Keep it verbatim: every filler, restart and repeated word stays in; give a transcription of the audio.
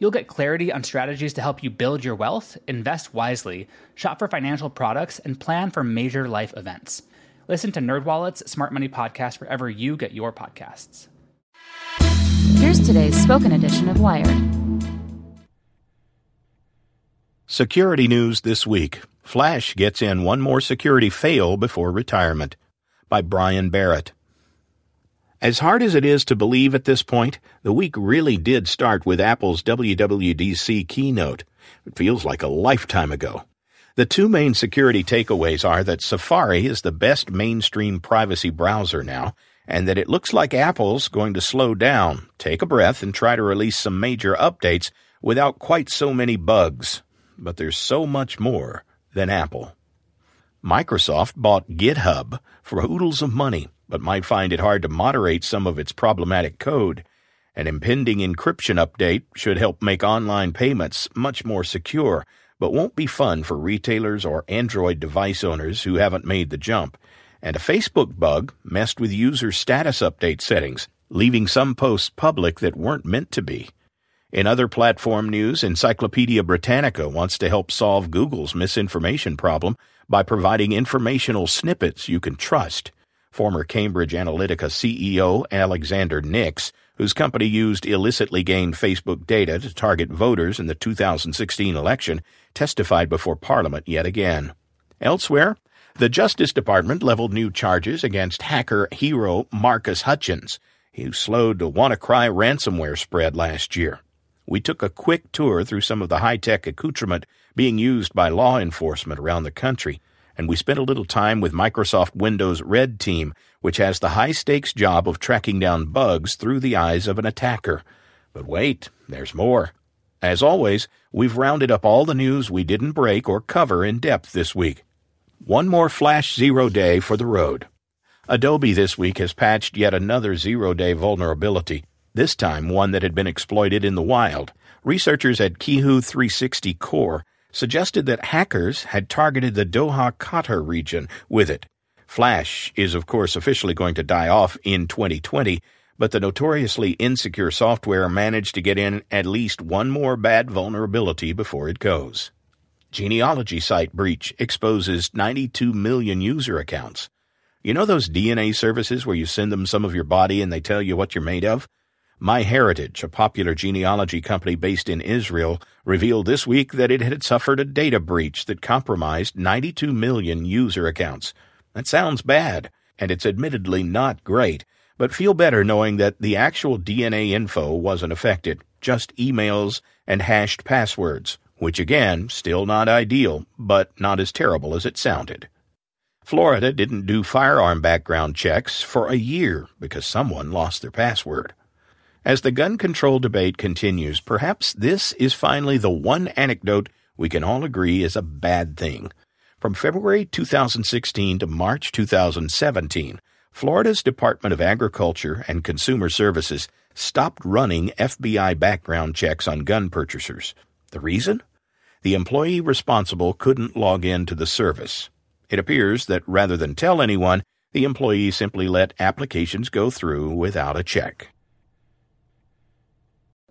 You'll get clarity on strategies to help you build your wealth, invest wisely, shop for financial products, and plan for major life events. Listen to NerdWallet's Smart Money Podcast wherever you get your podcasts. Here's today's spoken edition of Wired. Security news this week. Flash gets in one more security fail before retirement. By Brian Barrett. As hard as it is to believe at this point, the week really did start with Apple's W W D C keynote. It feels like a lifetime ago. The two main security takeaways are that Safari is the best mainstream privacy browser now, and that it looks like Apple's going to slow down, take a breath, and try to release some major updates without quite so many bugs. But there's so much more than Apple. Microsoft bought GitHub for oodles of money, but might find it hard to moderate some of its problematic code. An impending encryption update should help make online payments much more secure, but won't be fun for retailers or Android device owners who haven't made the jump. And a Facebook bug messed with user status update settings, leaving some posts public that weren't meant to be. In other platform news, Encyclopedia Britannica wants to help solve Google's misinformation problem by providing informational snippets you can trust. Former Cambridge Analytica C E O Alexander Nix, whose company used illicitly gained Facebook data to target voters in the two thousand sixteen election, testified before Parliament yet again. Elsewhere, the Justice Department leveled new charges against hacker hero Marcus Hutchins, who slowed the WannaCry ransomware spread last year. We took a quick tour through some of the high-tech accoutrement being used by law enforcement around the country, and we spent a little time with Microsoft Windows Red Team, which has the high-stakes job of tracking down bugs through the eyes of an attacker. But wait, there's more. As always, we've rounded up all the news we didn't break or cover in depth this week. One more Flash zero day for the road. Adobe this week has patched yet another zero-day vulnerability, this time one that had been exploited in the wild. Researchers at Kihu three sixty Core suggested that hackers had targeted the Doha, Qatar region with it. Flash is, of course, officially going to die off in twenty twenty, but the notoriously insecure software managed to get in at least one more bad vulnerability before it goes. Genealogy site breach exposes ninety-two million user accounts. You know those D N A services where you send them some of your body and they tell you what you're made of? MyHeritage, a popular genealogy company based in Israel, revealed this week that it had suffered a data breach that compromised ninety-two million user accounts. That sounds bad, and it's admittedly not great, but feel better knowing that the actual D N A info wasn't affected, just emails and hashed passwords, which again, still not ideal, but not as terrible as it sounded. Florida didn't do firearm background checks for a year because someone lost their password. As the gun control debate continues, perhaps this is finally the one anecdote we can all agree is a bad thing. From February two thousand sixteen to March two thousand seventeen, Florida's Department of Agriculture and Consumer Services stopped running F B I background checks on gun purchasers. The reason? the employee responsible couldn't log in to the service. It appears that rather than tell anyone, the employee simply let applications go through without a check.